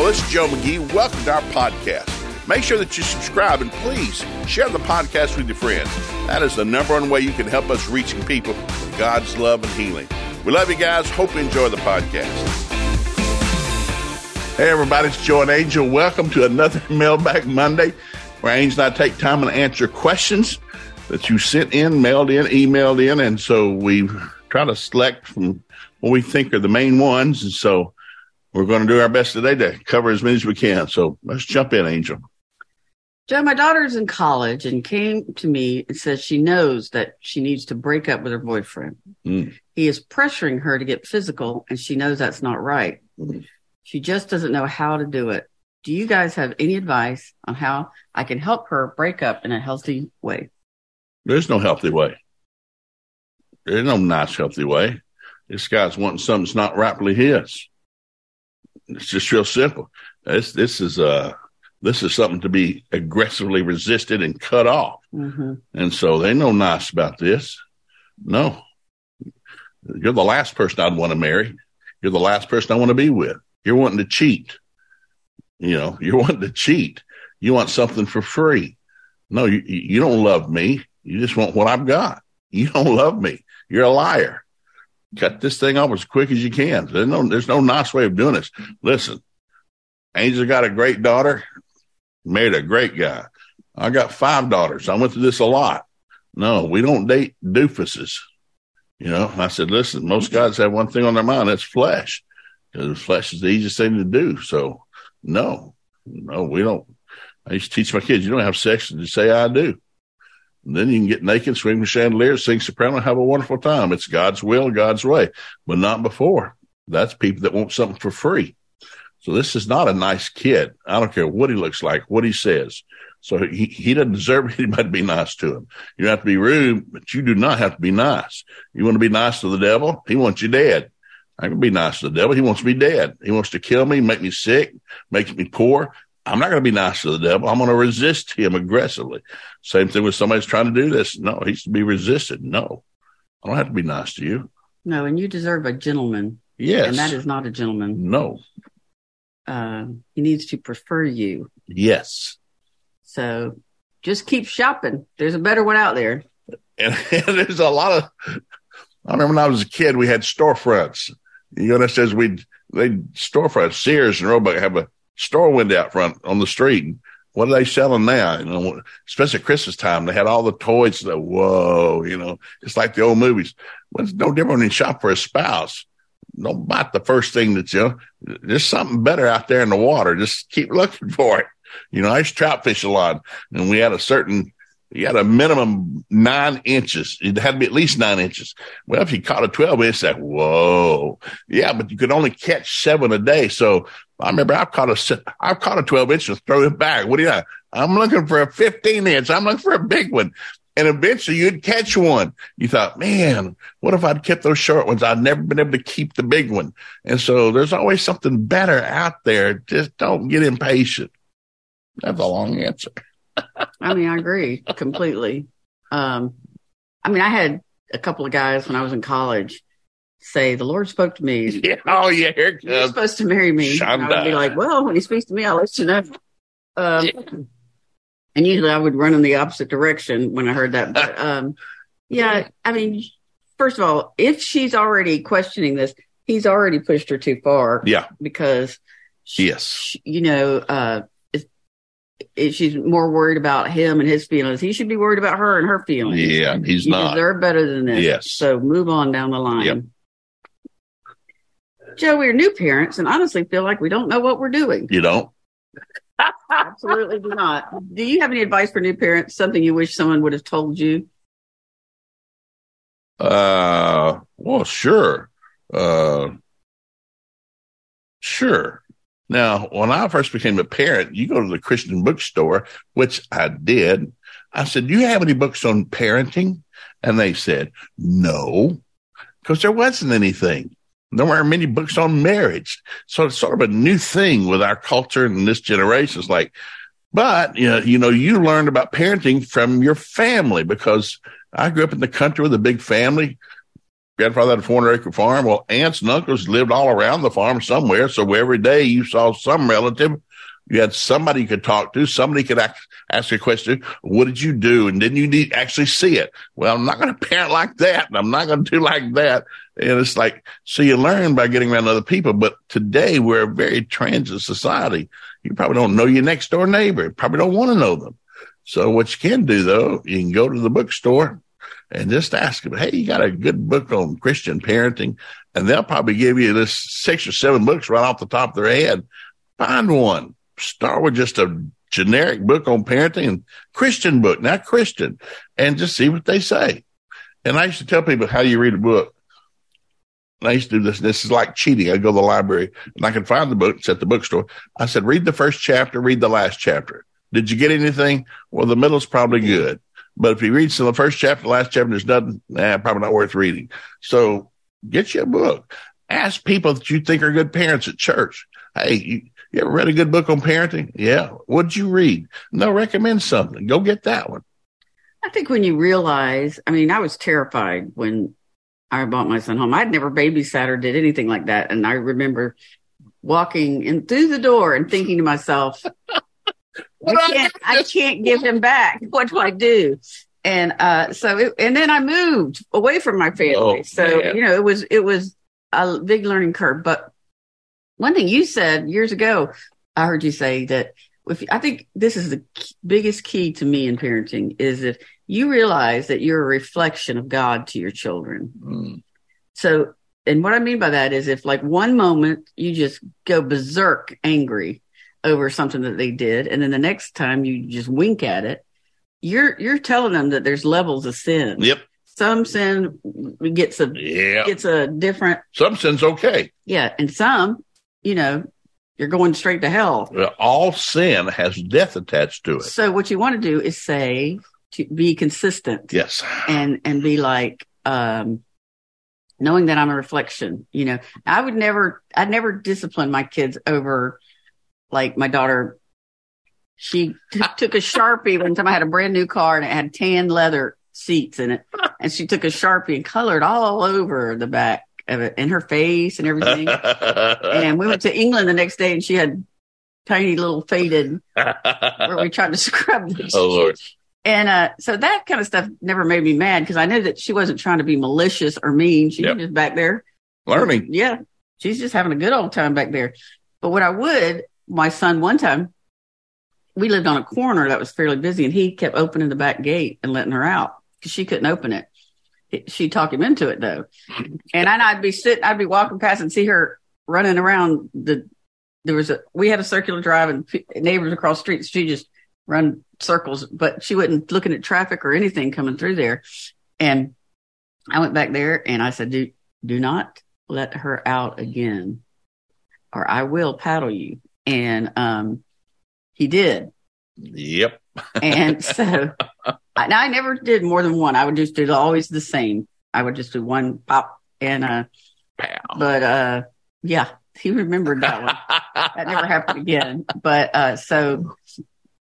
Hello, it's Joe McGee. Welcome to our podcast. Make sure that you subscribe and please share the podcast with your friends. That is the number one way you can help us reaching people with God's love and healing. We love you guys. Hope you enjoy the podcast. Hey everybody, it's Joe and Angel. Welcome to another Mailback Monday, where Angel and I take time and answer questions that you sent in, mailed in, emailed in, and so we try to select from what we think are the main ones, and so we're going to do our best today to cover as many as we can. So let's jump in, Angel. Joe, my daughter's in college and came to me and says she knows that she needs to break up with her boyfriend. He is pressuring her to get physical, and she knows that's not right. She just doesn't know how to do it. Do you guys have any advice on how I can help her break up in a healthy way? There's no healthy way. There's no nice healthy way. This guy's wanting something that's not rightfully his. It's just real simple. This is something to be aggressively resisted and cut off. And so they know nice about this. No. You're the last person I'd want to marry. You're the last person I want to be with. You're wanting to cheat. You're wanting to cheat. You want something for free. No, you don't love me. You just want what I've got. You don't love me. You're a liar. Cut this thing off as quick as you can. There's no nice way of doing this. Listen, Angel got a great daughter, married a great guy. I got 5 daughters. I went through this a lot. No, we don't date doofuses. I said, listen, most guys have one thing on their mind. That's flesh. Because flesh is the easiest thing to do. So no, we don't. I used to teach my kids, you don't have sex and you say, I do. And then you can get naked, swing from chandeliers, sing soprano, have a wonderful time. It's God's will, God's way, but not before. That's people that want something for free. So this is not a nice kid. I don't care what he looks like, what he says. So he doesn't deserve anybody to be nice to him. You don't have to be rude, but you do not have to be nice. You want to be nice to the devil? He wants you dead. I can be nice to the devil. He wants me dead. He wants to kill me, make me sick, make me poor. I'm not going to be nice to the devil. I'm going to resist him aggressively. Same thing with somebody's trying to do this. No, he's to be resisted. No, I don't have to be nice to you. No, and you deserve a gentleman. Yes. And that is not a gentleman. No. He needs to prefer you. Yes. So just keep shopping. There's a better one out there. And there's a lot of, I remember when I was a kid, we had storefronts. That says they'd storefront. Sears and Roebuck have a store window out front on the street. What are they selling now? Especially at Christmas time, they had all the toys. It's like the old movies. Well, it's no different than shop for a spouse. Don't bite the first thing that there's something better out there in the water. Just keep looking for it. I used to trout fish a lot, and you had a minimum 9 inches. It had to be at least 9 inches. Well, if you caught a 12-inch, it's like, whoa. Yeah, but you could only catch 7 a day. So I remember I've caught a 12-inch and throw it back. What do you know? I'm looking for a 15-inch. I'm looking for a big one. And eventually you'd catch one. You thought, man, what if I'd kept those short ones? I'd never been able to keep the big one. And so there's always something better out there. Just don't get impatient. That's a long answer. I agree completely. I had a couple of guys when I was in college say, the Lord spoke to me. Yeah, here it comes. You're supposed to marry me. Shanda. And I would be like, well, when he speaks to me, I'll let you know. And usually I would run in the opposite direction when I heard that. But first of all, if she's already questioning this, he's already pushed her too far. Yeah. Because, if she's more worried about him and his feelings, he should be worried about her and her feelings. Yeah, he's not. You deserve better than this. Yes. So move on down the line. Yep. Joe, we're new parents and honestly feel like we don't know what we're doing. You don't? Absolutely do not. Do you have any advice for new parents? Something you wish someone would have told you? Well, sure. Sure. Now, when I first became a parent, you go to the Christian bookstore, which I did. I said, do you have any books on parenting? And they said, no, because there wasn't anything. There weren't many books on marriage. So it's sort of a new thing with our culture and this generation. It's like, but, you learned about parenting from your family because I grew up in the country with a big family. grandfather had a 400-acre farm. Well, aunts and uncles lived all around the farm somewhere. So every day you saw some relative. You had somebody you could talk to. Somebody could ask a question. What did you do? And didn't you actually see it? Well, I'm not going to parent like that. And I'm not going to do like that. And it's like, so you learn by getting around other people. But today we're a very transient society. You probably don't know your next door neighbor. Probably don't want to know them. So what you can do, though, you can go to the bookstore and just ask them, hey, you got a good book on Christian parenting? And they'll probably give you this 6 or 7 books right off the top of their head. Find one. Start with just a generic book on parenting, Christian book, not Christian, and just see what they say. And I used to tell people how you read a book. And I used to do this. This is like cheating. I go to the library and I can find the books at the bookstore. I said, read the first chapter, read the last chapter. Did you get anything? Well, the middle's probably good. But if you read some of the first chapter, last chapter, there's nothing, probably not worth reading. So get you a book. Ask people that you think are good parents at church. Hey, you ever read a good book on parenting? Yeah. What'd you read? And they'll recommend something. Go get that one. I think when you realize, I mean, I was terrified when I brought my son home. I'd never babysat or did anything like that. And I remember walking in through the door and thinking to myself, I can't give him back. What do I do? And and then I moved away from my family. Oh, so, man. You know, it was a big learning curve, but one thing you said years ago, I heard you say that I think this is the biggest key to me in parenting is if you realize that you're a reflection of God to your children. Mm. So, and what I mean by that is if like one moment you just go berserk angry over something that they did, and then the next time you just wink at it, you're telling them that there's levels of sin. Yep. Some sin gets a different. Some sin's okay. Yeah, and some. You know, you're going straight to hell. All sin has death attached to it. So what you want to do is say, to be consistent. Yes. And be like, knowing that I'm a reflection, you know, I'd never discipline my kids over like my daughter. She took a Sharpie one time. I had a brand new car and it had tan leather seats in it. And she took a Sharpie and colored all over the back of it, and her face and everything. And we went to England the next day and she had tiny little faded where we tried to scrub this. Oh, Lord. And so that kind of stuff never made me mad because I knew that she wasn't trying to be malicious or mean. She was just back there learning. Yeah. She's just having a good old time back there. But what I would, my son one time, we lived on a corner that was fairly busy and he kept opening the back gate and letting her out because she couldn't open it. She talked him into it though. And I'd be walking past and see her running around we had a circular drive and neighbors across the street. She just run circles, but she wasn't looking at traffic or anything coming through there. And I went back there and I said, do not let her out again or I will paddle you. And, he did. Yep. And so I never did more than one. I would just do always the same. I would just do one pop and pow. But yeah, he remembered that one. That never happened again. But so,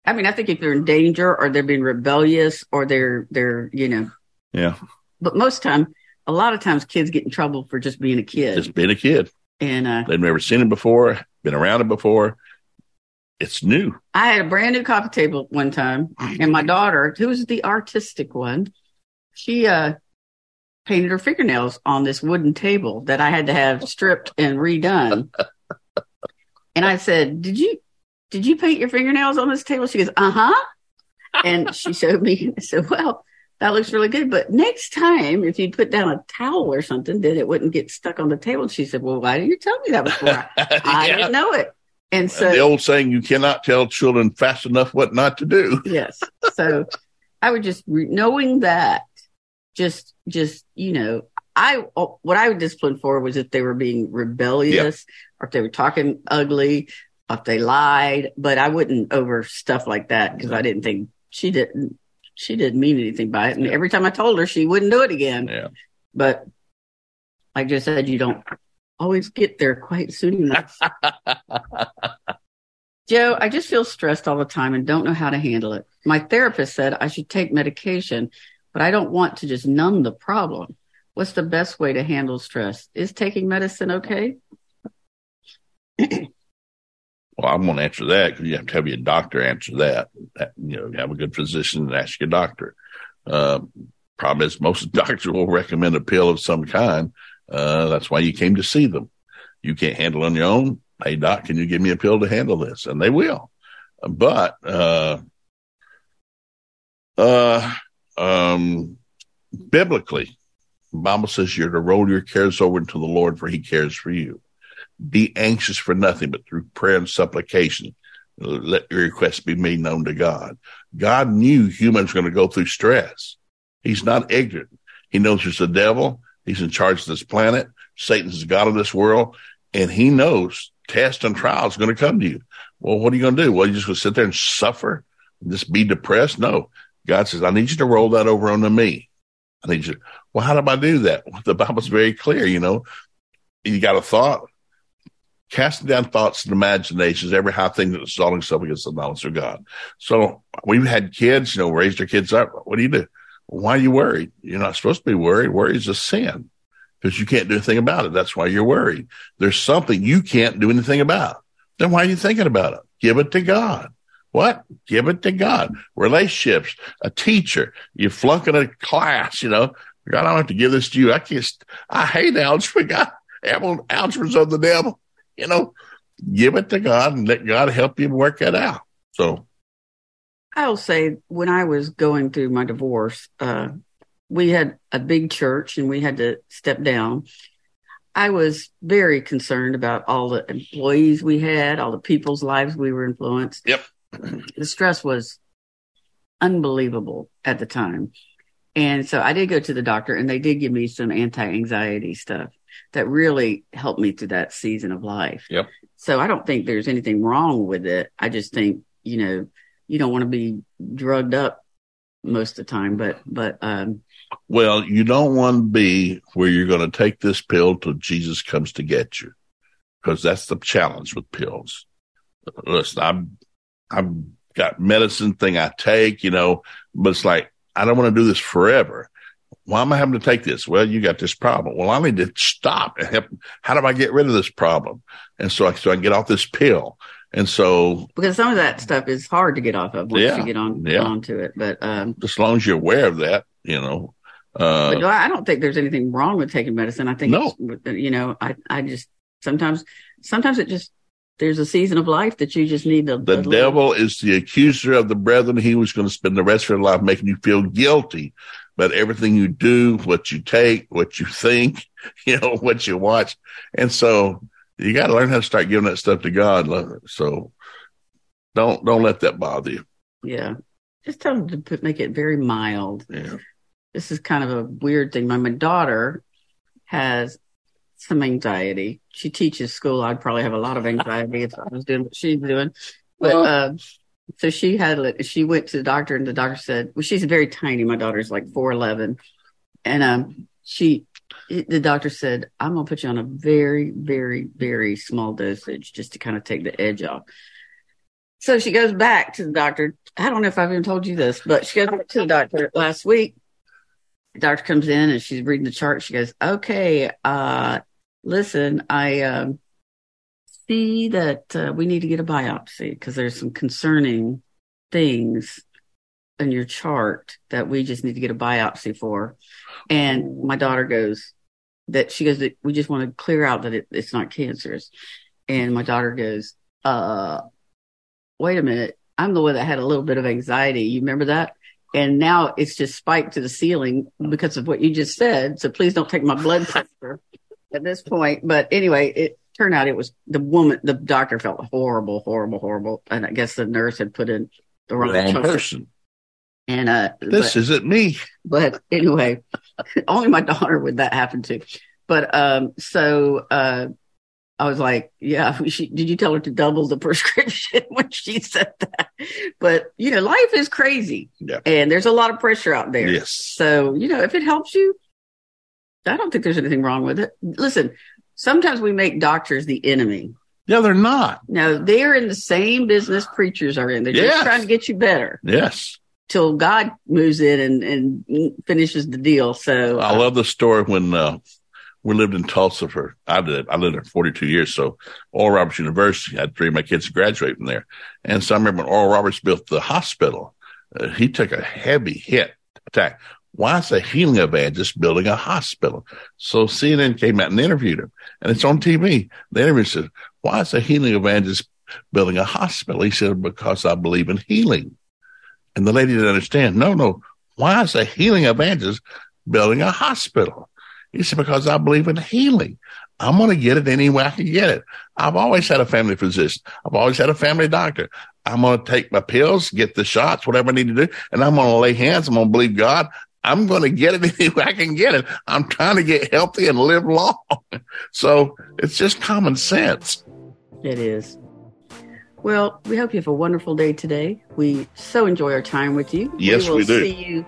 I mean, I think if they're in danger or they're being rebellious or they're you know, yeah. But a lot of times, kids get in trouble for just being a kid. Just being a kid, and they've never seen it before, been around it before. It's new. I had a brand new coffee table one time, and my daughter, who was the artistic one, she painted her fingernails on this wooden table that I had to have stripped and redone. And I said, "Did you paint your fingernails on this table?" She goes, "Uh-huh." And she showed me. I said, "Well, that looks really good. But next time, if you'd put down a towel or something, then it wouldn't get stuck on the table." She said, "Well, why didn't you tell me that before? I didn't know it." And so the old saying, you cannot tell children fast enough what not to do. Yes. So I would just knowing that just, you know, what I would discipline for was if they were being rebellious or if they were talking ugly, or if they lied, but I wouldn't over stuff like that because I didn't think she didn't mean anything by it. And every time I told her, she wouldn't do it again. Yeah. But like I said, you don't always get there quite soon enough. Joe, I just feel stressed all the time and don't know how to handle it. My therapist said I should take medication, but I don't want to just numb the problem. What's the best way to handle stress? Is taking medicine okay? Well, I won't answer that because you have to have your doctor answer that. You have a good physician and ask your doctor. Problem is, most doctors will recommend a pill of some kind. That's why you came to see them. You can't handle it on your own. Hey, doc, can you give me a pill to handle this? And they will. But biblically, the Bible says you're to roll your cares over into the Lord, for he cares for you. Be anxious for nothing, but through prayer and supplication, let your requests be made known to God. God knew humans were going to go through stress. He's not ignorant. He knows there's the devil. He's in charge of this planet. Satan's the god of this world. And he knows tests and trials are going to come to you. Well, what are you going to do? Well, you're just going to sit there and suffer and just be depressed? No. God says, I need you to roll that over onto me. I need you. Well, how do I do that? Well, the Bible's very clear, You got a thought? Casting down thoughts and imaginations, every high thing that is exalting itself against the knowledge of God. So we've had kids, raised their kids up. What do? Why are you worried? You're not supposed to be worried. Worry is a sin because you can't do anything about it. That's why you're worried. There's something you can't do anything about. Then why are you thinking about it? Give it to God. What? Give it to God. Relationships, a teacher, you're flunking a class, God, I don't have to give this to you. I hate algebra. God, algebra's of the devil. Give it to God and let God help you work it out. So I'll say when I was going through my divorce, we had a big church and we had to step down. I was very concerned about all the employees we had, all the people's lives we were influenced. Yep. The stress was unbelievable at the time. And so I did go to the doctor and they did give me some anti-anxiety stuff that really helped me through that season of life. Yep. So I don't think there's anything wrong with it. I just think, you don't want to be drugged up most of the time, but well, you don't want to be where you're going to take this pill till Jesus comes to get you, because that's the challenge with pills. Listen, I've got medicine thing I take, but it's like, I don't want to do this forever. Why am I having to take this? Well, you got this problem. Well, I need to stop and help. How do I get rid of this problem? And so I can get off this pill. And so, because some of that stuff is hard to get off of once you get onto it. But as long as you're aware of that, but I don't think there's anything wrong with taking medicine. I think, I just sometimes it just, there's a season of life that you just need to. The devil is the accuser of the brethren. He was going to spend the rest of your life making you feel guilty. But everything you do, what you take, what you think, what you watch. And so you got to learn how to start giving that stuff to God. So don't let that bother you. Yeah. Just tell them to make it very mild. Yeah. This is kind of a weird thing. My daughter has some anxiety. She teaches school. I'd probably have a lot of anxiety if I was doing what she's doing. But, so she went to the doctor and the doctor said, well, she's very tiny. My daughter's like 4'11". And the doctor said, I'm going to put you on a very, very, very small dosage just to kind of take the edge off. So she goes back to the doctor. I don't know if I've even told you this, but she goes back to the doctor last week. The doctor comes in and she's reading the chart. She goes, okay, listen, I, see that we need to get a biopsy because there's some concerning things in your chart that we just need to get a biopsy for. And my daughter goes that she goes that we just want to clear out that it's not cancerous. And my daughter goes, wait a minute. I'm the one that had a little bit of anxiety. You remember that? And now it's just spiked to the ceiling because of what you just said. So please don't take my blood pressure at this point. But anyway, turned out it was the doctor felt horrible, horrible, horrible. And I guess the nurse had put in the wrong person. And this isn't me. But anyway, only my daughter would that happen to. But so I was like, yeah, did you tell her to double the prescription when she said that? But, life is crazy. Yeah. And there's a lot of pressure out there. Yes. So, if it helps you, I don't think there's anything wrong with it. Listen. Sometimes we make doctors the enemy. No, they're not. No, they're in the same business preachers are in. They're just trying to get you better. Yes. till God moves in and finishes the deal. So I love the story when we lived in Tulsa for, I lived there 42 years. So Oral Roberts University, I had three of my kids graduate from there. And so I remember when Oral Roberts built the hospital, he took a heavy attack. Why is a healing evangelist building a hospital? So CNN came out and interviewed him, and it's on TV. The interviewer said, why is a healing evangelist building a hospital? He said, because I believe in healing. And the lady didn't understand. No. Why is a healing evangelist building a hospital? He said, because I believe in healing. I'm going to get it any way I can get it. I've always had a family physician. I've always had a family doctor. I'm going to take my pills, get the shots, whatever I need to do, and I'm going to lay hands. I'm going to believe God. I'm going to get it any way I can get it. I'm trying to get healthy and live long. So it's just common sense. It is. Well, we hope you have a wonderful day today. We so enjoy our time with you. Yes, we do. We will see you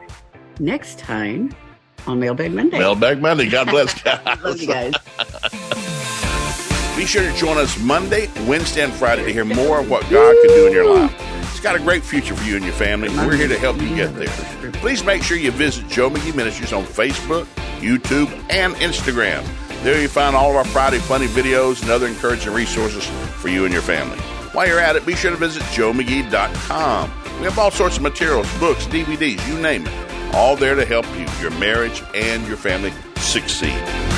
next time on Mailback Monday. Mailback Monday. God bless, guys. Love you guys. Be sure to join us Monday, Wednesday, and Friday to hear more of what God can do in your life. It's got a great future for you and your family, and we're here to help you get there. Please make sure you visit Joe McGee Ministries on Facebook, YouTube, and Instagram. There you find all of our Friday funny videos and other encouraging resources for you and your family. While you're at it, be sure to visit JoeMcGee.com. We have all sorts of materials, books, DVDs, you name it, all there to help you, your marriage, and your family succeed.